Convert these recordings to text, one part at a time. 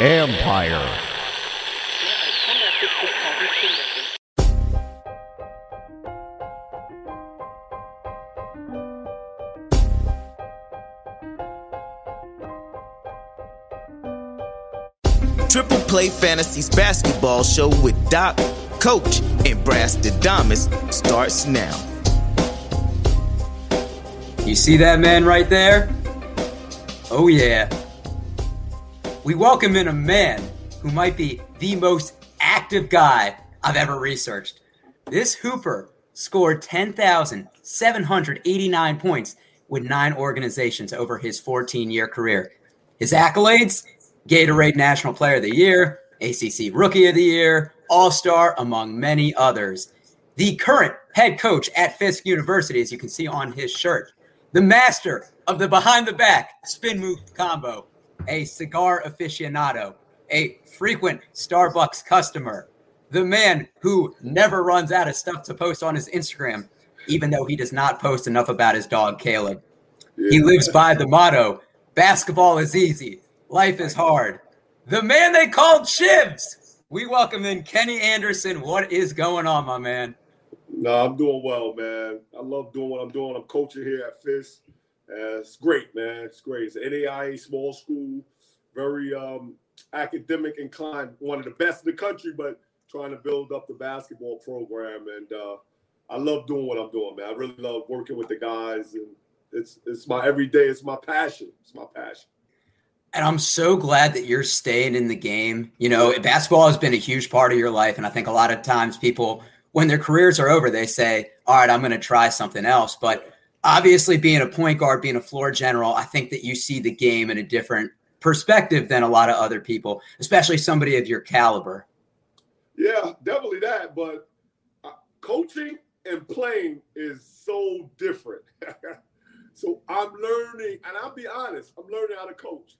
Empire. Triple Play Fantasies basketball show with Doc, Coach, and Brass Domus starts now. You see that man right there? Oh yeah. We welcome in a man who might be the most active guy I've ever researched. This hooper scored 10,789 points with 9 organizations over his 14-year career. His accolades? Gatorade National Player of the Year, ACC Rookie of the Year, All-Star, among many others. The current head coach at Fisk University, as you can see on his shirt. The master of the behind-the-back spin move combo. A cigar aficionado. A frequent Starbucks customer. The man who never runs out of stuff to post on his Instagram, even though he does not post enough about his dog, Caleb. Yeah. He lives by the motto, basketball is easy. Life is hard. The man they called Shivs. We welcome in Kenny Anderson. What is going on, my man? No, I'm doing well, man. I love doing what I'm doing. I'm coaching here at Fisk. It's great, man. It's great. It's an NAIA small school, very academic inclined, one of the best in the country, but trying to build up the basketball program. And I love doing what I'm doing, man. I really love working with the guys. And it's my everyday. It's my passion. And I'm so glad that you're staying in the game. You know, basketball has been a huge part of your life. And I think a lot of times people, when their careers are over, they say, all right, I'm going to try something else. But obviously being a point guard, being a floor general, I think that you see the game in a different perspective than a lot of other people, especially somebody of your caliber. Yeah, definitely that. But coaching and playing is so different. So I'm learning, and I'll be honest, I'm learning how to coach.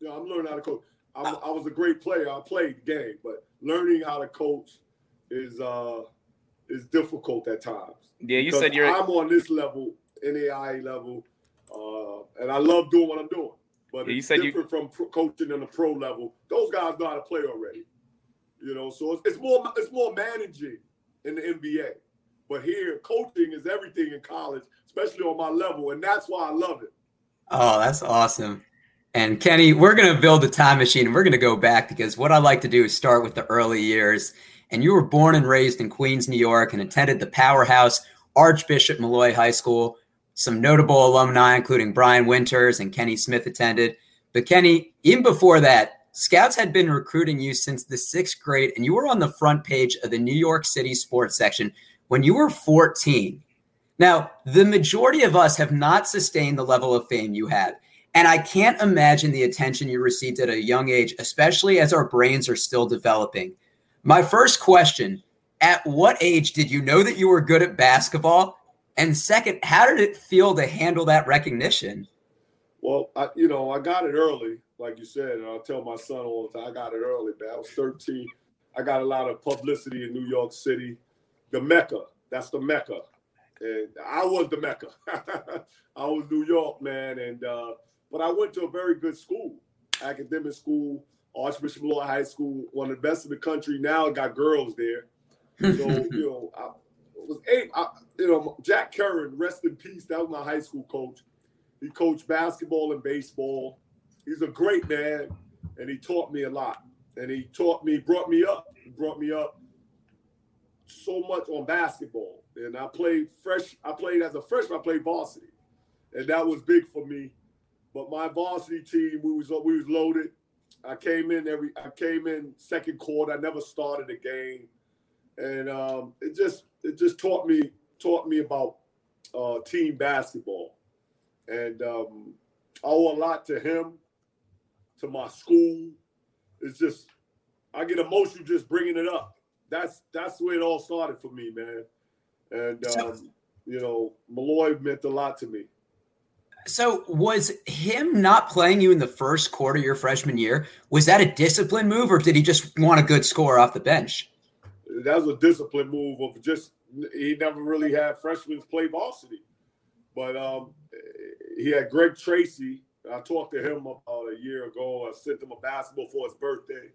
You know, I'm learning how to coach. I was a great player. I played the game, but learning how to coach is difficult at times. Yeah, you said you're. I'm on this level, NAIA level, and I love doing what I'm doing. But yeah, it's different from coaching on the pro level. Those guys know how to play already. You know, so it's more managing in the NBA. But here, coaching is everything in college, especially on my level, and that's why I love it. Oh, that's awesome. And Kenny, we're going to build a time machine and we're going to go back because what I like to do is start with the early years. And you were born and raised in Queens, New York, and attended the powerhouse Archbishop Molloy High School. Some notable alumni, including Brian Winters and Kenny Smith, attended. But Kenny, even before that, scouts had been recruiting you since the 6th grade, and you were on the front page of the New York City sports section when you were 14. Now, the majority of us have not sustained the level of fame you have. And I can't imagine the attention you received at a young age, especially as our brains are still developing. My first question, at what age did you know that you were good at basketball? And second, how did it feel to handle that recognition? Well, I got it early, like you said, and I'll tell my son all the time, I got it early, man. I was 13. I got a lot of publicity in New York City. The Mecca, that's the Mecca. And I was the Mecca. I was New York, man, and but I went to a very good school, academic school, Archbishop Molloy High School, one of the best in the country. Now it got girls there. So, Jack Curran, rest in peace. That was my high school coach. He coached basketball and baseball. He's a great man, and he taught me a lot. And he brought me up so much on basketball. And I played as a freshman, I played varsity. And that was big for me. But my varsity team, we was loaded. I came in second quarter. I never started a game, and it just taught me about team basketball, and I owe a lot to him, to my school. It's just I get emotional just bringing it up. That's where it all started for me, man. And Molloy meant a lot to me. So was him not playing you in the first quarter your freshman year, was that a discipline move, or did he just want a good score off the bench? That was a discipline move of just he never really had freshmen play varsity. But he had Greg Tracy. I talked to him about a year ago. I sent him a basketball for his birthday.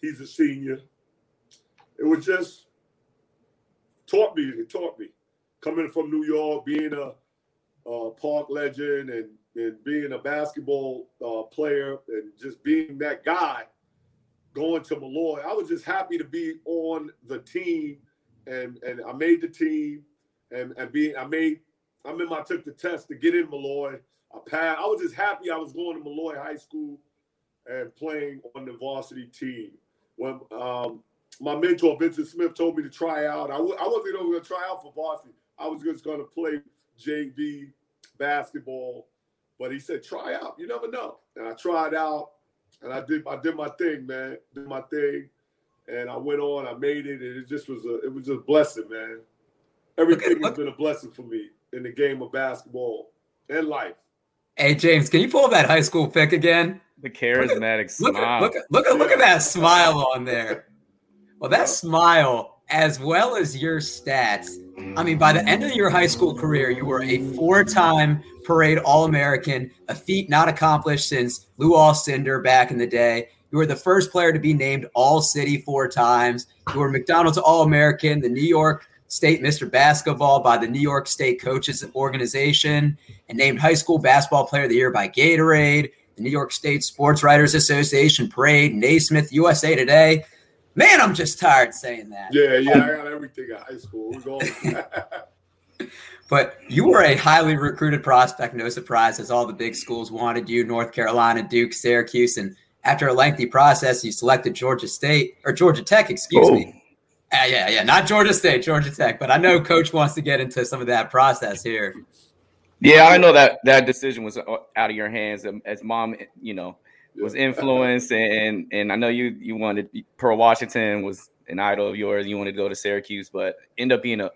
He's a senior. It was just taught me. It taught me. Coming from New York, being a park legend and being a basketball player and just being that guy, going to Molloy, I was just happy to be on the team, and I made the team, I took the test to get in Molloy. I passed. I was just happy I was going to Molloy High School and playing on the varsity team. When my mentor, Vincent Smith, told me to try out, I wasn't even going to try out for varsity. I was just going to play JV basketball. But he said, try out. You never know. And I tried out, and I did my thing, man. Did my thing. And I went on. I made it. And it was just a blessing, man. Everything has been a blessing for me in the game of basketball and life. Hey, James, can you pull that high school pic again? The charismatic smile. Look at that smile on there. Well, that smile, as well as your stats. I mean, by the end of your high school career, you were a four-time parade All-American, a feat not accomplished since Lew Alcindor back in the day. You were the first player to be named All-City 4 times. You were McDonald's All-American, the New York State Mr. Basketball by the New York State Coaches Organization, and named High School Basketball Player of the Year by Gatorade, the New York State Sports Writers Association, Parade, Naismith, USA Today. Man, I'm just tired saying that. Yeah, I got everything at high school. But you were a highly recruited prospect, no surprise, as all the big schools wanted you, North Carolina, Duke, Syracuse, and after a lengthy process, you selected Georgia Tech, excuse me. Yeah, not Georgia State, Georgia Tech. But I know Coach wants to get into some of that process here. Yeah, I know that decision was out of your hands as Mom, you know, was influenced. And I know you wanted – Pearl Washington was an idol of yours. You wanted to go to Syracuse, but ended up being a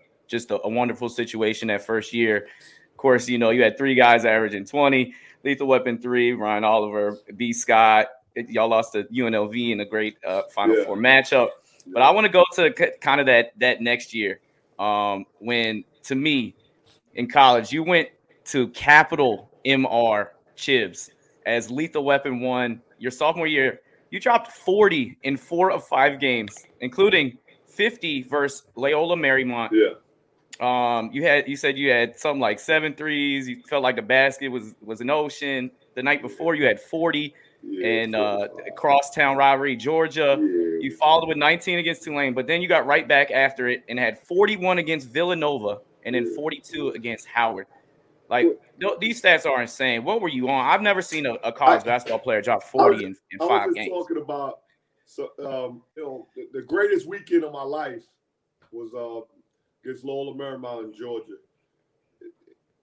wonderful situation that first year. Of course, you know, you had 3 guys averaging 20, Lethal Weapon 3, Brian Oliver, B. Scott. Y'all lost to UNLV in a great Final Four matchup. But I want to go to kind of that next year when, to me, in college, you went to Capital MR Chibs as Lethal Weapon 1. Your sophomore year, you dropped 40 in 4 of 5 games, including 50 versus Loyola Marymount. Yeah. You said you had something like 7 threes. You felt like the basket was an ocean. The night before, you had 40. Yeah, and crosstown rivalry, Georgia. Yeah. You followed with 19 against Tulane, but then you got right back after it and had 41 against Villanova and then 42 against Howard. Like, these stats are insane. What were you on? I've never seen a college basketball player drop 40 in 5 games. I was talking about the greatest weekend of my life was against Loyola Marymount in Georgia.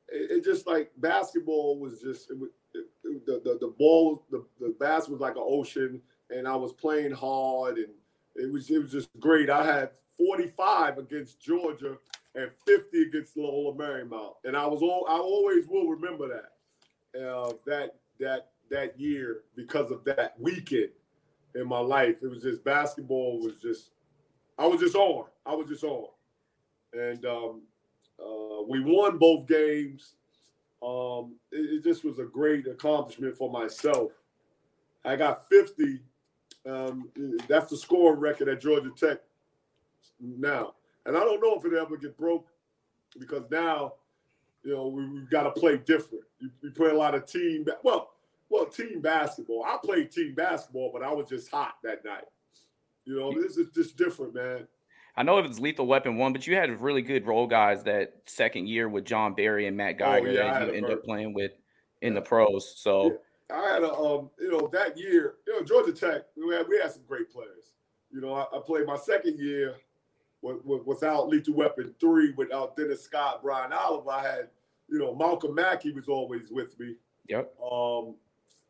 It just like basketball was just the bass was like an ocean, and I was playing hard, and it was just great. I had 45 against Georgia and 50 against Loyola Marymount, and I always will remember that that year because of that weekend in my life. It was just basketball was just I was just on, and we won both games. It just was a great accomplishment for myself. I got 50. That's the scoring record at Georgia Tech now. And I don't know if it ever get broke because now, you know, we've got to play different. You play a lot of team basketball. I played team basketball, but I was just hot that night. You know, this is just different, man. I know if it's Lethal Weapon 1, but you had really good role guys that second year with John Barry and Matt Geiger that you ended up playing with in the pros. So yeah. I had that year, Georgia Tech, we had some great players. You know, I played my second year without Lethal Weapon 3, without Dennis Scott, Brian Oliver. I had, Malcolm Mackey was always with me. Yep.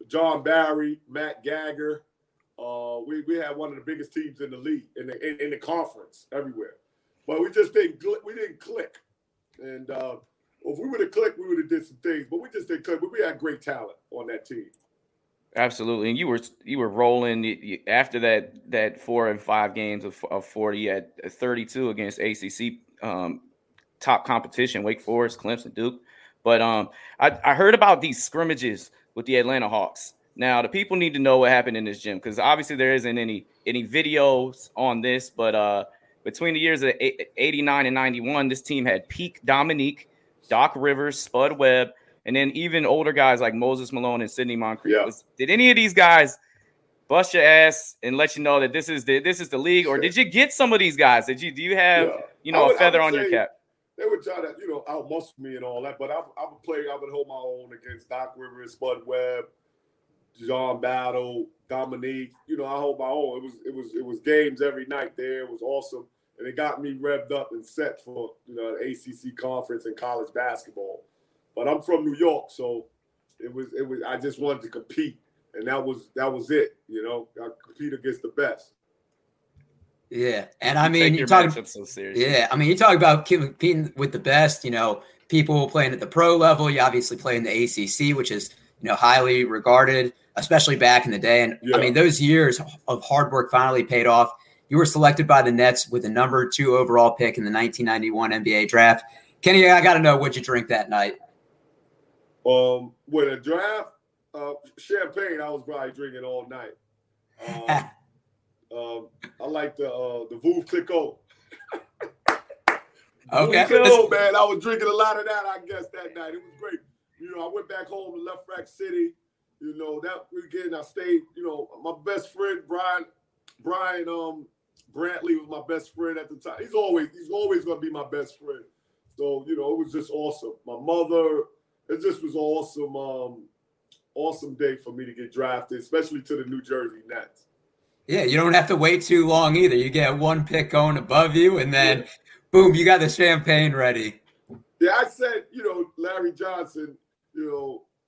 John Barry, Matt Geiger. We had one of the biggest teams in the league, in the conference, everywhere. But we just didn't click. And if we would have clicked, we would have did some things. But we just didn't click. But we had great talent on that team. Absolutely. And you were rolling after that 4 and 5 games of 40 at 32 against ACC top competition, Wake Forest, Clemson, Duke. But I heard about these scrimmages with the Atlanta Hawks. Now, the people need to know what happened in this gym, because obviously there isn't any videos on this. But between the years of 89 and 91, this team had peak Dominique, Doc Rivers, Spud Webb, and then even older guys like Moses Malone and Sidney Moncrief. Yeah. Did any of these guys bust your ass and let you know that this is the league, or did you get some of these guys? Do you have a feather on your cap? They would try to outmuscle me and all that, but I'm a player. I would hold my own against Doc Rivers, Spud Webb, John Battle, Dominique. I hold my own. It was games every night there. It was awesome, and it got me revved up and set for the ACC conference and college basketball. But I'm from New York, so it was. I just wanted to compete, and that was it. I compete against the best. Yeah, and I mean, you talk so serious. Yeah, I mean, you talk about competing with the best. People playing at the pro level. You obviously play in the ACC, which is highly regarded, especially back in the day. And yeah. I mean, those years of hard work finally paid off. You were selected by the Nets with the number 2 overall pick in the 1991 NBA draft. Kenny, I got to know, what'd you drink that night? With a draft, champagne, I was probably drinking all night. I like the Veuve Clicquot. Okay. Clicquot, man. I was drinking a lot of that, I guess, that night. It was great. I went back home to Left Rack City. That weekend I stayed, my best friend, Brian Brantley was my best friend at the time. He's always going to be my best friend. So, it was just awesome. My mother, it just was awesome, awesome day for me to get drafted, especially to the New Jersey Nets. Yeah, you don't have to wait too long either. You get one pick going above you, and then, boom, you got the champagne ready. Yeah, I said, Larry Johnson,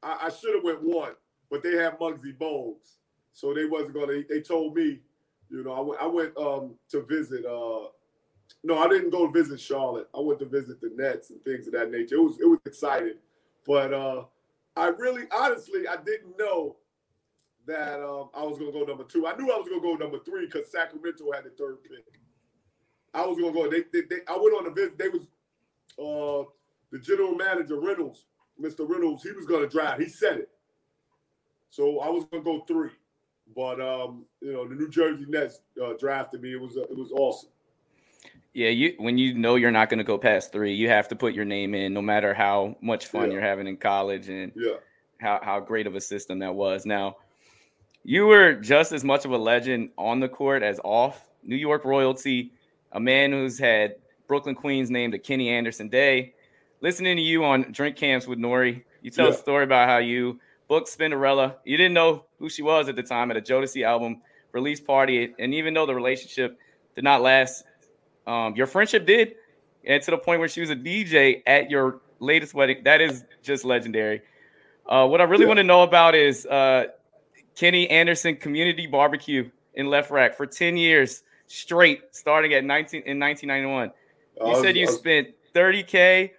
I should have went one, but they had Muggsy Bogues, so they wasn't gonna. They told me, I went to visit. No, I didn't go visit Charlotte. I went to visit the Nets and things of that nature. It was exciting, but I really, honestly, I didn't know that I was gonna go number 2. I knew I was gonna go number 3 because Sacramento had the 3rd pick. I was gonna go. I went on a visit. They was. The general manager, Reynolds, Mr. Reynolds, he was going to drive. He said it. So I was going to go 3. But, the New Jersey Nets drafted me. It was awesome. Yeah, when you're not going to go past 3, you have to put your name in no matter how much fun you're having in college and how great of a system that was. Now, you were just as much of a legend on the court as off. New York royalty, a man who's had Brooklyn, Queens named a Kenny Anderson Day. Listening to you on Drink Camps with Nori, you tell a story about how you booked Spinderella. You didn't know who she was at the time at a Jodeci album release party. And even though the relationship did not last, your friendship did. And to the point where she was a DJ at your latest wedding. That is just legendary. What I really want to know about is Kenny Anderson Community Barbecue in Left Rack for 10 years straight, starting at 1991. You said you spent $30K,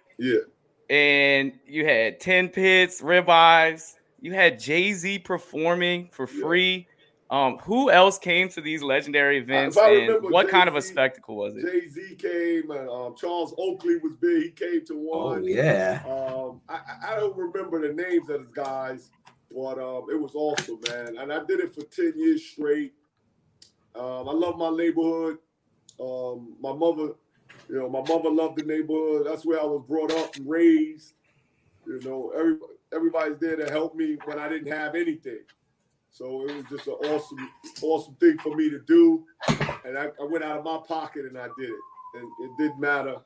and you had 10 pits, ribeyes. You had Jay-Z performing for free. Who else came to these legendary events, and what Jay-Z, kind of a spectacle was it? Jay-Z came, and Charles Oakley was big. He came to one. Oh, yeah. I don't remember the names of the guys, but it was awesome, man. And I did it for 10 years straight. I love my neighborhood. My mother... my mother loved the neighborhood. That's where I was brought up and raised. Everybody's there to help me when I didn't have anything. So it was just an awesome thing for me to do. And I went out of my pocket and I did it. And it didn't matter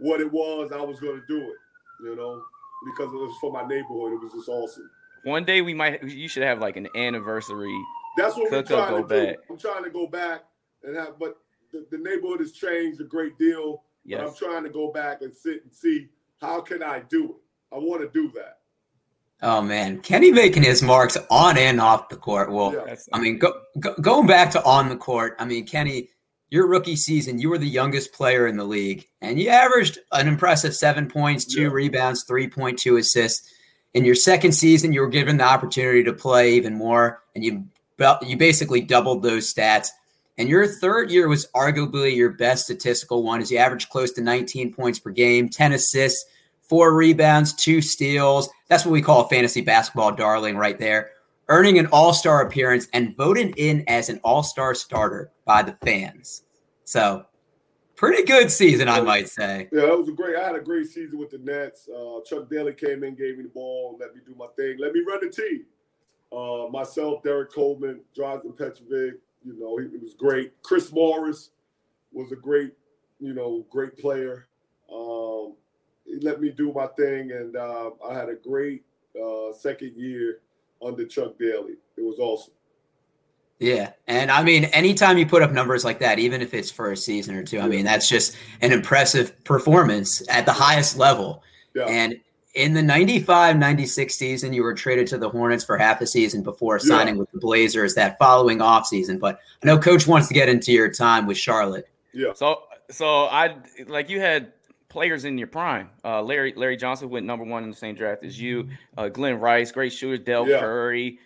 what it was, I was going to do it, because it was for my neighborhood. It was just awesome. One day you should have like an anniversary. That's what we're trying to do. I'm trying to go back and but the neighborhood has changed a great deal. Yes. But I'm trying to go back and sit and see how can I do it. I want to do that. Oh, man. Kenny making his marks on and off the court. Well, I mean, going back to on the court, I mean, Kenny, your rookie season, you were the youngest player in the league, and you averaged an impressive 7 points, 2 rebounds, 3.2 assists. In your second season, you were given the opportunity to play even more, and you basically doubled those stats. And your third year was arguably your best statistical one as you averaged close to 19 points per game, 10 assists, 4 rebounds, 2 steals. That's what we call a fantasy basketball darling right there. Earning an all-star appearance and voted in as an all-star starter by the fans. So pretty good season, I might say. Yeah, it was I had a great season with the Nets. Chuck Daly came in, gave me the ball, let me do my thing. Let me run the team. Myself, Derek Coleman, Jonathan Petrovic, you know, it was great. Chris Morris was a great, you know, great player. He let me do my thing, and I had a great second year under Chuck Daly. It was awesome. Yeah, and I mean, anytime you put up numbers like that, even if it's for a season or two, I mean, that's just an impressive performance at the highest level. Yeah. And in the 95-96 season, you were traded to the Hornets for half a season before signing with the Blazers that following offseason. But I know Coach wants to get into your time with Charlotte. Yeah. So I like you had players in your prime. Larry Johnson went number 1 in the same draft as you. Glenn Rice, great shooters. Del Curry.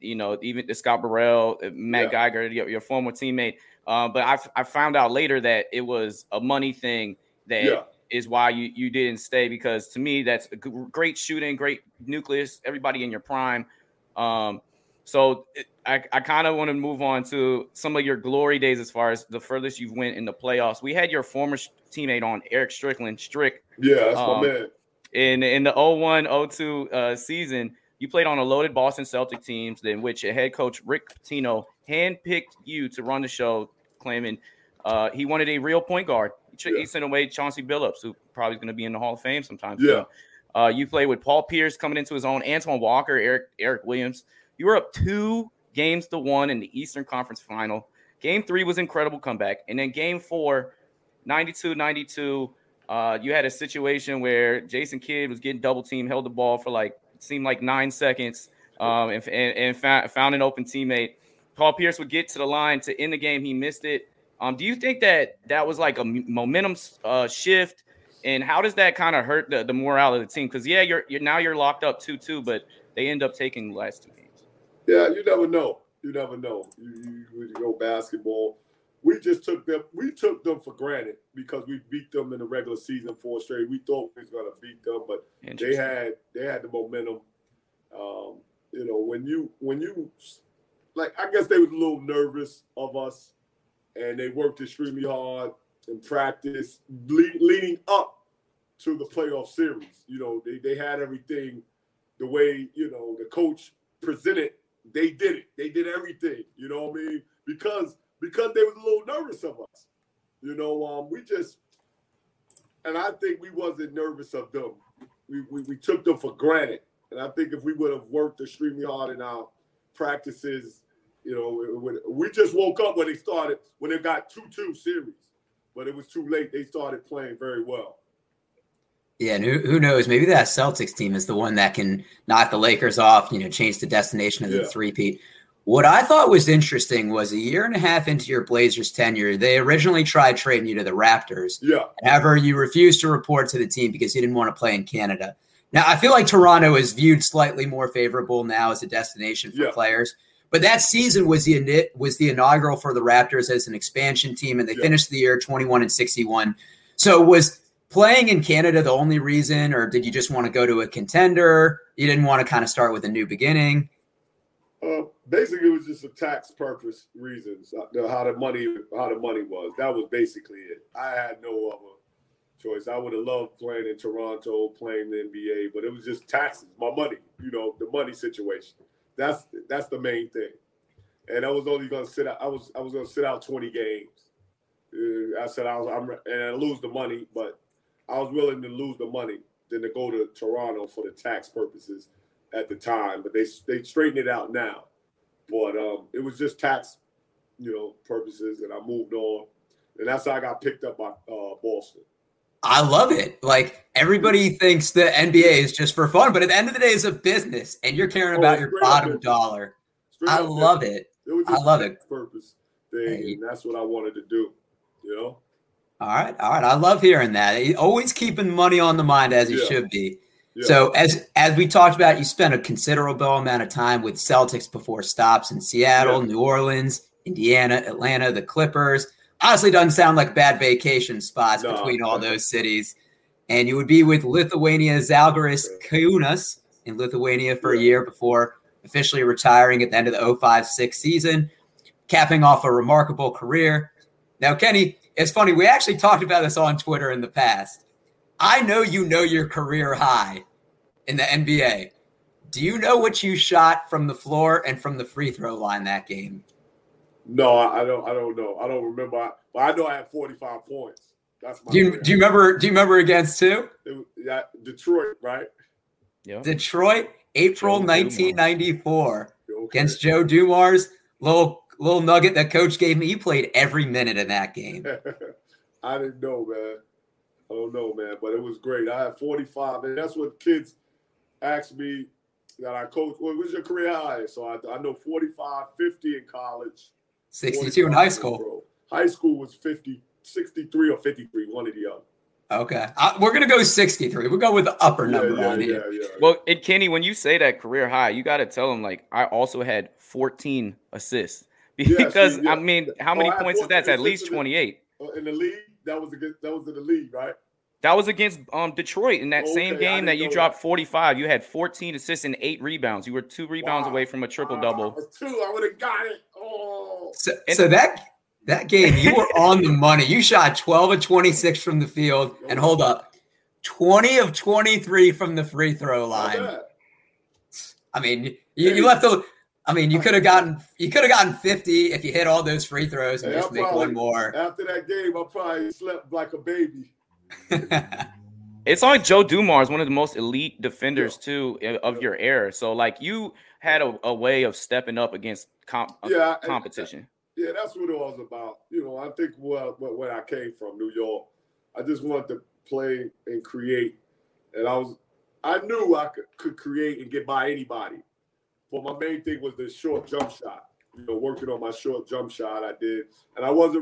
You know, even Scott Burrell, Matt Geiger, your former teammate. But I found out later that it was a money thing that is why you didn't stay, because to me, that's great shooting, great nucleus, everybody in your prime. So I kind of want to move on to some of your glory days as far as the furthest you've went in the playoffs. We had your former teammate on, Eric Strickland. Yeah, that's my man. In the 01-02 season, you played on a loaded Boston Celtics team in which head coach Rick Pitino handpicked you to run the show, claiming he wanted a real point guard. He sent away Chauncey Billups, who probably is going to be in the Hall of Fame sometime. Yeah. So, you played with Paul Pierce coming into his own, Antoine Walker, Eric Williams. You were up 2-1 in the Eastern Conference Final. Game 3 was incredible comeback. And then game 4, 92-92, you had a situation where Jason Kidd was getting double teamed, held the ball for like, seemed like 9 seconds, and found an open teammate. Paul Pierce would get to the line to end the game. He missed it. Do you think that was like a momentum shift, and how does that kind of hurt the morale of the team? Because you're now locked up 2-2, but they end up taking the last 2 games. Yeah, you never know. You go basketball. We just took them for granted because we beat them in the regular season 4 straight. We thought we was gonna beat them, but they had the momentum. You know, when you like, I guess they was a little nervous of us, and they worked extremely hard in practice leading up to the playoff series. You know, they had everything the way, you know, the coach presented. They did it. They did everything. You know what I mean? Because they was a little nervous of us. You know, and I think we wasn't nervous of them. We took them for granted. And I think if we would have worked extremely hard in our practices, you know, we just woke up when it got 2-2 series. But it was too late. They started playing very well. Yeah, and who knows? Maybe that Celtics team is the one that can knock the Lakers off, you know, change the destination of the three-peat. What I thought was interesting was a year and a half into your Blazers tenure, they originally tried trading you to the Raptors. Yeah. However, you refused to report to the team because you didn't want to play in Canada. Now, I feel like Toronto is viewed slightly more favorable now as a destination for players. But that season was the inaugural for the Raptors as an expansion team, and they finished the year 21-61. So was playing in Canada the only reason, or did you just want to go to a contender? You didn't want to kind of start with a new beginning? Basically, it was just a tax purpose reasons. How the money was. That was basically it. I had no other choice. I would have loved playing in Toronto, playing the NBA, but it was just taxes, my money. You know, the money situation. That's the main thing. And I was only gonna sit out. I was gonna sit out 20 games. I said I lose the money, but I was willing to lose the money than to go to Toronto for the tax purposes at the time, but they straightened it out now. But it was just tax, you know, purposes, and I moved on. And that's how I got picked up by Boston. I love it. Like, everybody thinks the NBA is just for fun, but at the end of the day, it's a business, and you're caring about your bottom dollar. I love it. I love it. Purpose thing, and that's what I wanted to do, you know? All right. I love hearing that. Always keeping money on the mind, as you should be. Yeah. So as we talked about, you spent a considerable amount of time with Celtics before stops in Seattle, New Orleans, Indiana, Atlanta, the Clippers. Honestly, doesn't sound like bad vacation spots between all those cities. And you would be with Lithuania's Zalgiris Kaunas in Lithuania for a year before officially retiring at the end of the 05-06 season, capping off a remarkable career. Now, Kenny, it's funny. We actually talked about this on Twitter in the past. I know your career high in the NBA. Do you know what you shot from the floor and from the free throw line that game? No, I don't know. I don't remember. But I know I had 45 points. That's my do you remember against who? Detroit, right? Yeah. Detroit, April 1994, against Joe Dumars. Little nugget that coach gave me. He played every minute in that game. I didn't know, man. I don't know, man. But it was great. I had 45, and that's what kids ask me that I coach. Well, what's your career high? So I know 45, 50 in college. 62 in high school. Bro. High school was 50. 63 or 53, one or the other. Okay. We're going to go 63. We'll go with the upper number on here. Yeah. Well, and Kenny, when you say that career high, you got to tell them, like, I also had 14 assists. Because, I mean, how many points is that? It's at least 28. In the league? That was in the league, right? That was against Detroit in that same game that you dropped 45. You had 14 assists and 8 rebounds. You were 2 rebounds away from a triple-double. I would have got it. Oh. That game, you were on the money. You shot 12 of 26 from the field, and hold up, 20 of 23 from the free throw line. I mean, you left a. I mean, you could have gotten 50 if you hit all those free throws and just make one more. After that game, I probably slept like a baby. It's like Joe Dumars, one of the most elite defenders too of your era. So, like, you had a way of stepping up against competition. Yeah, that's what it was about. You know, I think when I came from New York, I just wanted to play and create. And I knew I could create and get by anybody. But my main thing was the short jump shot. You know, working on my short jump shot I did. And I was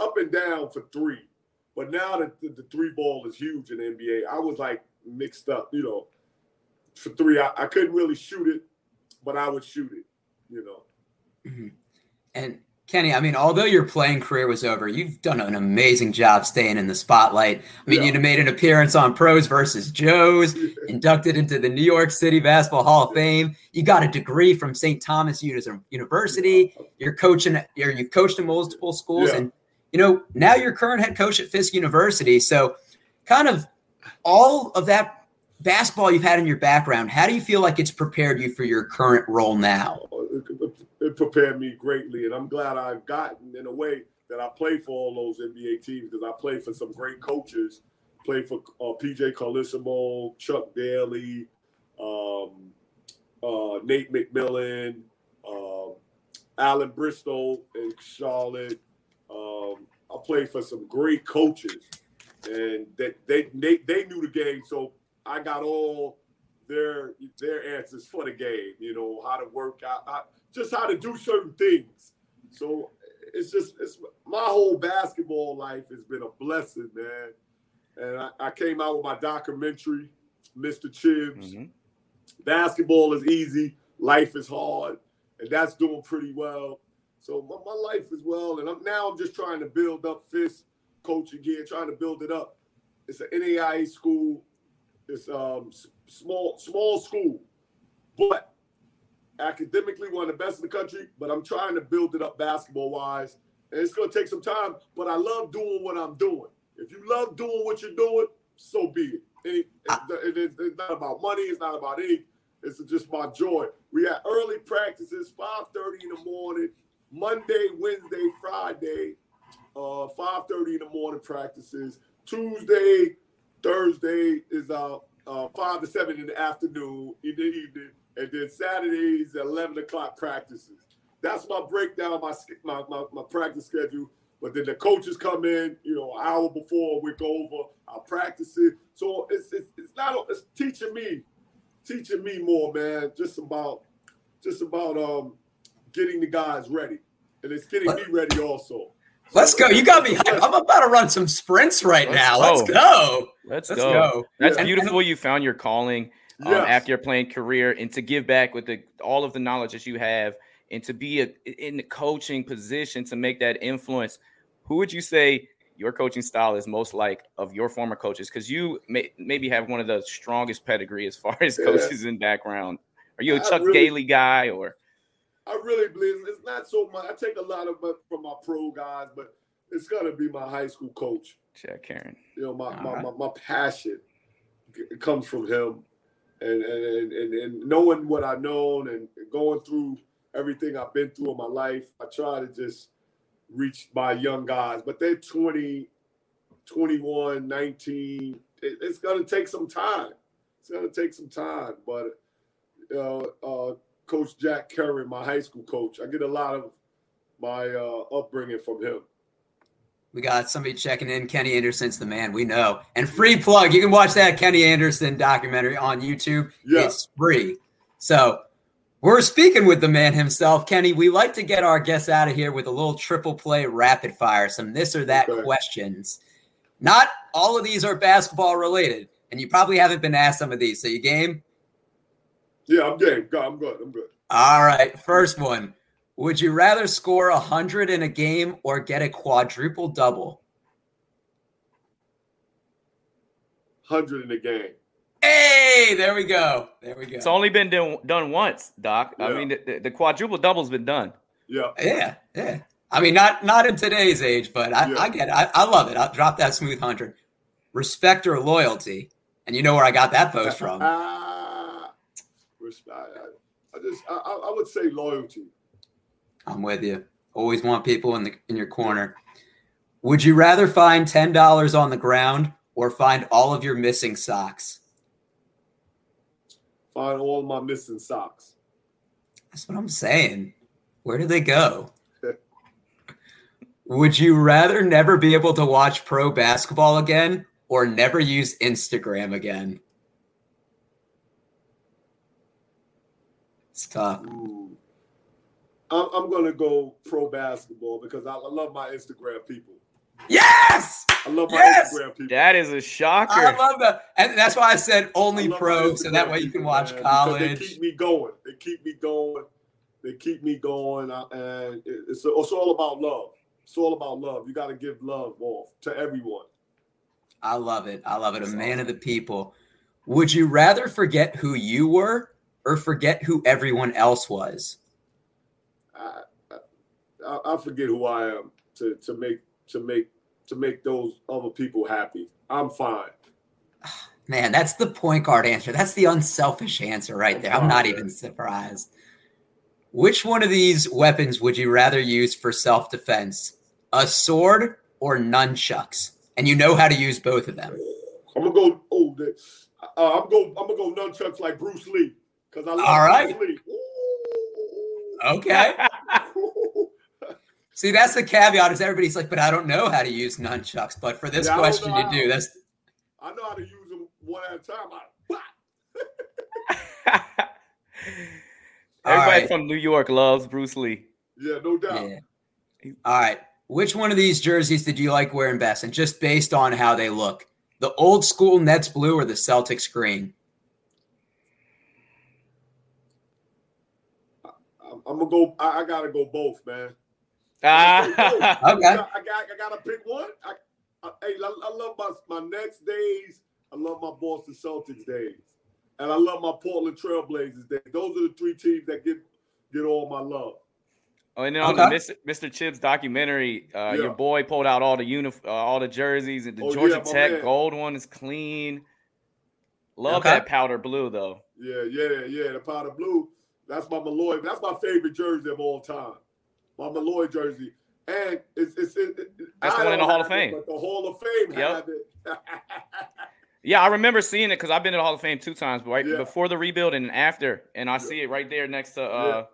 up and down for three. But now that the three ball is huge in the NBA, I was like mixed up, you know, for three. I couldn't really shoot it, but I would shoot it, you know. Mm-hmm. And Kenny, I mean, although your playing career was over, you've done an amazing job staying in the spotlight. I mean, you'd have made an appearance on Pros versus Joes, inducted into the New York City Basketball Hall of Fame. You got a degree from St. Thomas University. You've coached in multiple schools. Yeah. And, you know, now you're current head coach at Fisk University. So kind of all of that basketball you've had in your background, how do you feel like it's prepared you for your current role now? It prepared me greatly, and I'm glad I've gotten in a way that I played for all those NBA teams because I played for some great coaches. Played for P.J. Carlissimo, Chuck Daly, Nate McMillan, Allen Bristow in Charlotte. I played for some great coaches, and that they knew the game, so I got all their answers for the game. You know how to work out. Just how to do certain things. So it's my whole basketball life has been a blessing, man. And I came out with my documentary, Mr. Chibs. Mm-hmm. Basketball is easy. Life is hard. And that's doing pretty well. So my life is well. And I'm just trying to build up Fisk coaching gear, trying to build it up. It's an NAIA school. It's small school. But academically, one of the best in the country, but I'm trying to build it up basketball-wise. And it's going to take some time, but I love doing what I'm doing. If you love doing what you're doing, so be it. It's not about money. It's not about anything. It's just my joy. We had early practices, 5:30 in the morning, Monday, Wednesday, Friday, 5:30 in the morning practices. Tuesday, Thursday is 5 to 7 in the afternoon, in the evening. And then Saturdays, 11 o'clock practices. That's my breakdown, my practice schedule. But then the coaches come in, you know, an hour before we go over. I practice it. So it's teaching me more, man. Just about getting the guys ready, and it's getting me ready also. Let's go. You got me hyped. I'm about to run some sprints right now. Let's go. That's beautiful. You found your calling. After your playing career, and to give back with all of the knowledge that you have, and to be in the coaching position to make that influence. Who would you say your coaching style is most like of your former coaches? Because you maybe have one of the strongest pedigree as far as coaches and background. Are you a Chuck Daly guy, or? I really believe it's not so much. I take a lot of it from my pro guys, but it's got to be my high school coach, Jack Curran. You know, my passion comes from him, and knowing what I've known and going through everything I've been through in my life, I try to just reach my young guys. But they're 20, 21, 19. It's going to take some time. But Coach Jack Curran, my high school coach, I get a lot of my upbringing from him. We got somebody checking in. Kenny Anderson's the man we know. And free plug, you can watch that Kenny Anderson documentary on YouTube. Yeah. It's free. So we're speaking with the man himself. Kenny, we like to get our guests out of here with a little triple play rapid fire, some this or that questions. Not all of these are basketball related, and you probably haven't been asked some of these. So you game? Yeah, I'm game. I'm good. All right. First one. Would you rather score 100 in a game or get a quadruple double? 100 in a game. Hey, there we go. It's only been done once, Doc. Yeah. I mean, the quadruple double's been done. Yeah. Yeah. I mean, not in today's age, but I get it. I love it. I'll drop that smooth 100. Respect or loyalty? And you know where I got that post from. I would say loyalty. I'm with you. Always want people in your corner. Would you rather find $10 on the ground or find all of your missing socks? Find all my missing socks. That's what I'm saying. Where do they go? Would you rather never be able to watch pro basketball again or never use Instagram again? It's tough. Ooh. I'm going to go pro basketball because I love my Instagram people. Yes! I love my Instagram people. That is a shocker. I love that. And that's why I said only pro, so that way you can watch college. They keep me going. And it's all about love. You got to give love off to everyone. I love it. That's a man of the people. Would you rather forget who you were or forget who everyone else was? I forget who I am to make those other people happy. I'm fine. Man, that's the point guard answer. That's the unselfish answer right there. I'm not even surprised. Which one of these weapons would you rather use for self-defense? A sword or nunchucks? And you know how to use both of them. I'm gonna go nunchucks like Bruce Lee because I love Bruce Lee. Okay. See, that's the caveat is everybody's like, but I don't know how to use nunchucks. But for this question, you do. I know how to use them one at a time. Everybody from New York loves Bruce Lee. Yeah, no doubt. Yeah. All right. Which one of these jerseys did you like wearing best? And just based on how they look, the old school Nets blue or the Celtics green? I gotta go both, man. Okay. I gotta pick one. I love my Nets days. I love my Boston Celtics days, and I love my Portland Trail Blazers days. Those are the three teams that get all my love. Oh, and then on the Mr. Chip's documentary, your boy pulled out all the all the jerseys, and the Georgia Tech gold one is clean. Love that powder blue though. Yeah. The powder blue. That's my Molloy. That's my favorite jersey of all time. My Molloy jersey. And that's the one in the Hall of Fame. But the Hall of Fame had it. Yeah, I remember seeing it because I've been to the Hall of Fame 2 times, right before the rebuild and after. And I see it right there next to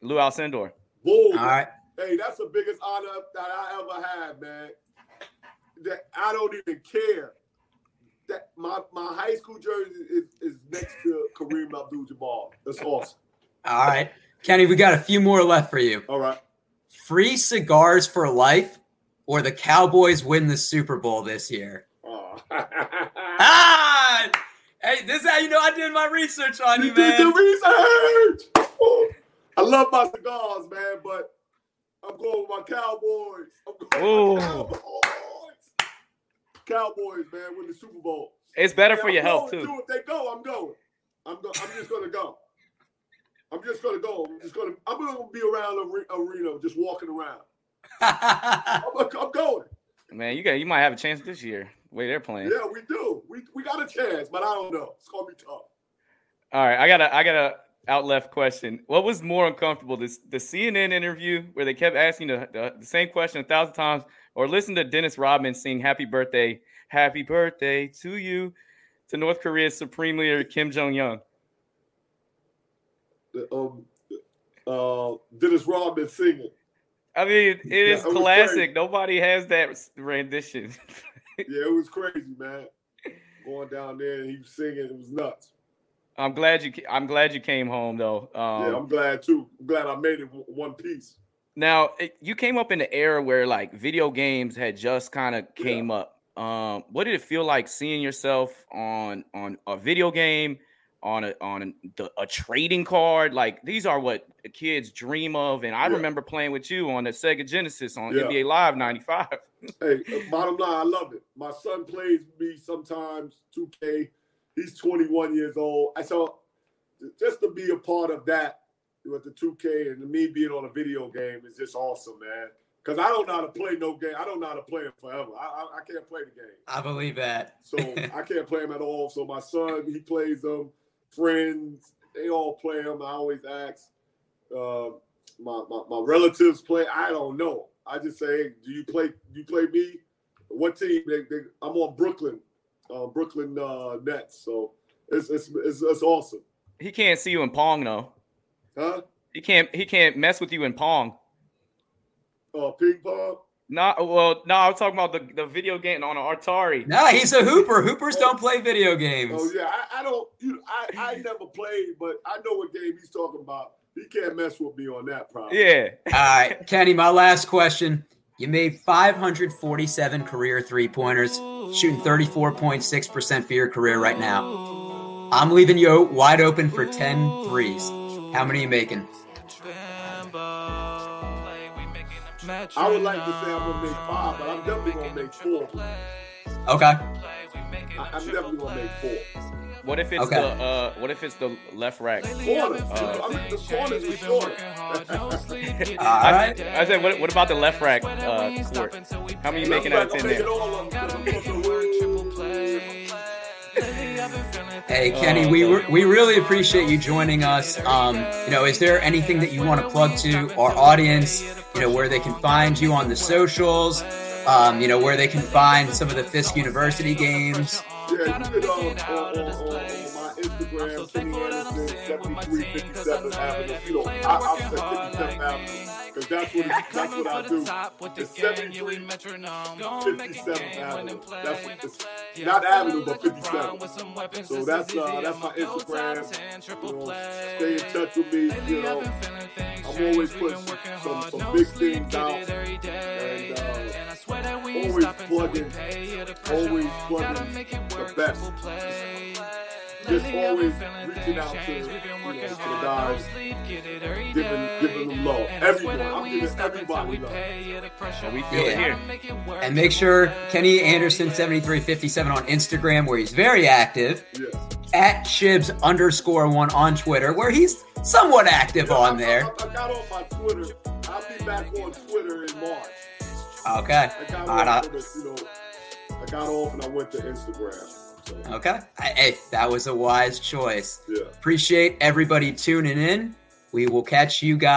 Lew Alcindor. Boom. All right. Hey, that's the biggest honor that I ever had, man. That I don't even care. That my high school jersey is next to Kareem Abdul-Jabbar. That's awesome. All right. Kenny, we got a few more left for you. All right. Free cigars for life or the Cowboys win the Super Bowl this year? Oh. Hey, this is how you know I did my research on you, man. You did the research. Oh, I love my cigars, man, but I'm going with my Cowboys. Cowboys, man, win the Super Bowl. It's better for your health, too. If they go, I'm going. I'm just going to go. I'm going to be around Reno just walking around. I'm going. Man, you might have a chance this year, the way they're playing. Yeah, we do. We got a chance, but I don't know. It's going to be tough. All right, I got a out-left question. What was more uncomfortable, the CNN interview where they kept asking the same question 1,000 times, or listen to Dennis Rodman sing happy birthday to you, to North Korea's Supreme Leader Kim Jong-un? Dennis Rodman singing. I mean, it is classic. Nobody has that rendition. Yeah, it was crazy, man. Going down there and he was singing. It was nuts. I'm glad you came home, though. Yeah, I'm glad, too. I'm glad I made it one piece. Now, you came up in the era where, like, video games had just kind of came up. What did it feel like seeing yourself on a video game, on a trading card? Like, these are what kids dream of, and I remember playing with you on the Sega Genesis on NBA Live 95. Hey, bottom line, I loved it. My son plays me sometimes, 2K. He's 21 years old. So just to be a part of that with the 2K and me being on a video game is just awesome, man. Because I don't know how to play no game. I don't know how to play it forever. I can't play the game. I believe that. So I can't play him at all. So my son, he plays them. Friends, they all play him. I always ask. My relatives play. I don't know. I just say, hey, do you play me? What team? I'm on Brooklyn. Brooklyn Nets, so it's awesome. He can't see you in Pong, though. Huh? He can't mess with you in Pong. Ping pong? No, I'm talking about the video game on an Atari. No, he's a hooper. Hoopers don't play video games. Oh yeah, I never played, but I know what game he's talking about. He can't mess with me on that problem. Yeah. All right, Kenny, my last question. You made 547 career three-pointers, shooting 34.6% for your career right now. I'm leaving you wide open for 10 threes. How many are you making? I would like to say I'm going to make 5, but I'm definitely going to make 4. Okay. I'm definitely going to make 4. What if it's the left rack? Corners. The corners are short. All right. I said, what about the left rack court? How many you making out of 10 there? Hey, Kenny, we really appreciate you joining us. Is there anything that you want to plug to our audience? Where they can find you on the socials. Where they can find some of the Fisk University games. Yeah, you can on my Instagram, Kenny Anderson, 7357 Avenue. I said 57 Avenue because that's what I do. It's 7357 Avenue. That's what it's not Avenue, but 57. So that's my Instagram. Stay in touch with me. I'm always putting some big things out. And, always plugging the best. Just always reaching out to the guys, giving them love. Everyone, I'm giving everybody love. And we feel it here. And make sure Kenny Anderson 7357 on Instagram, where he's very active. Yes. At Chibs_1 on Twitter, where he's somewhat active on there. I got on my Twitter. I'll be back on Twitter in March. Okay. I got off and I went to Instagram. So. Okay. Hey, that was a wise choice. Yeah. Appreciate everybody tuning in. We will catch you guys.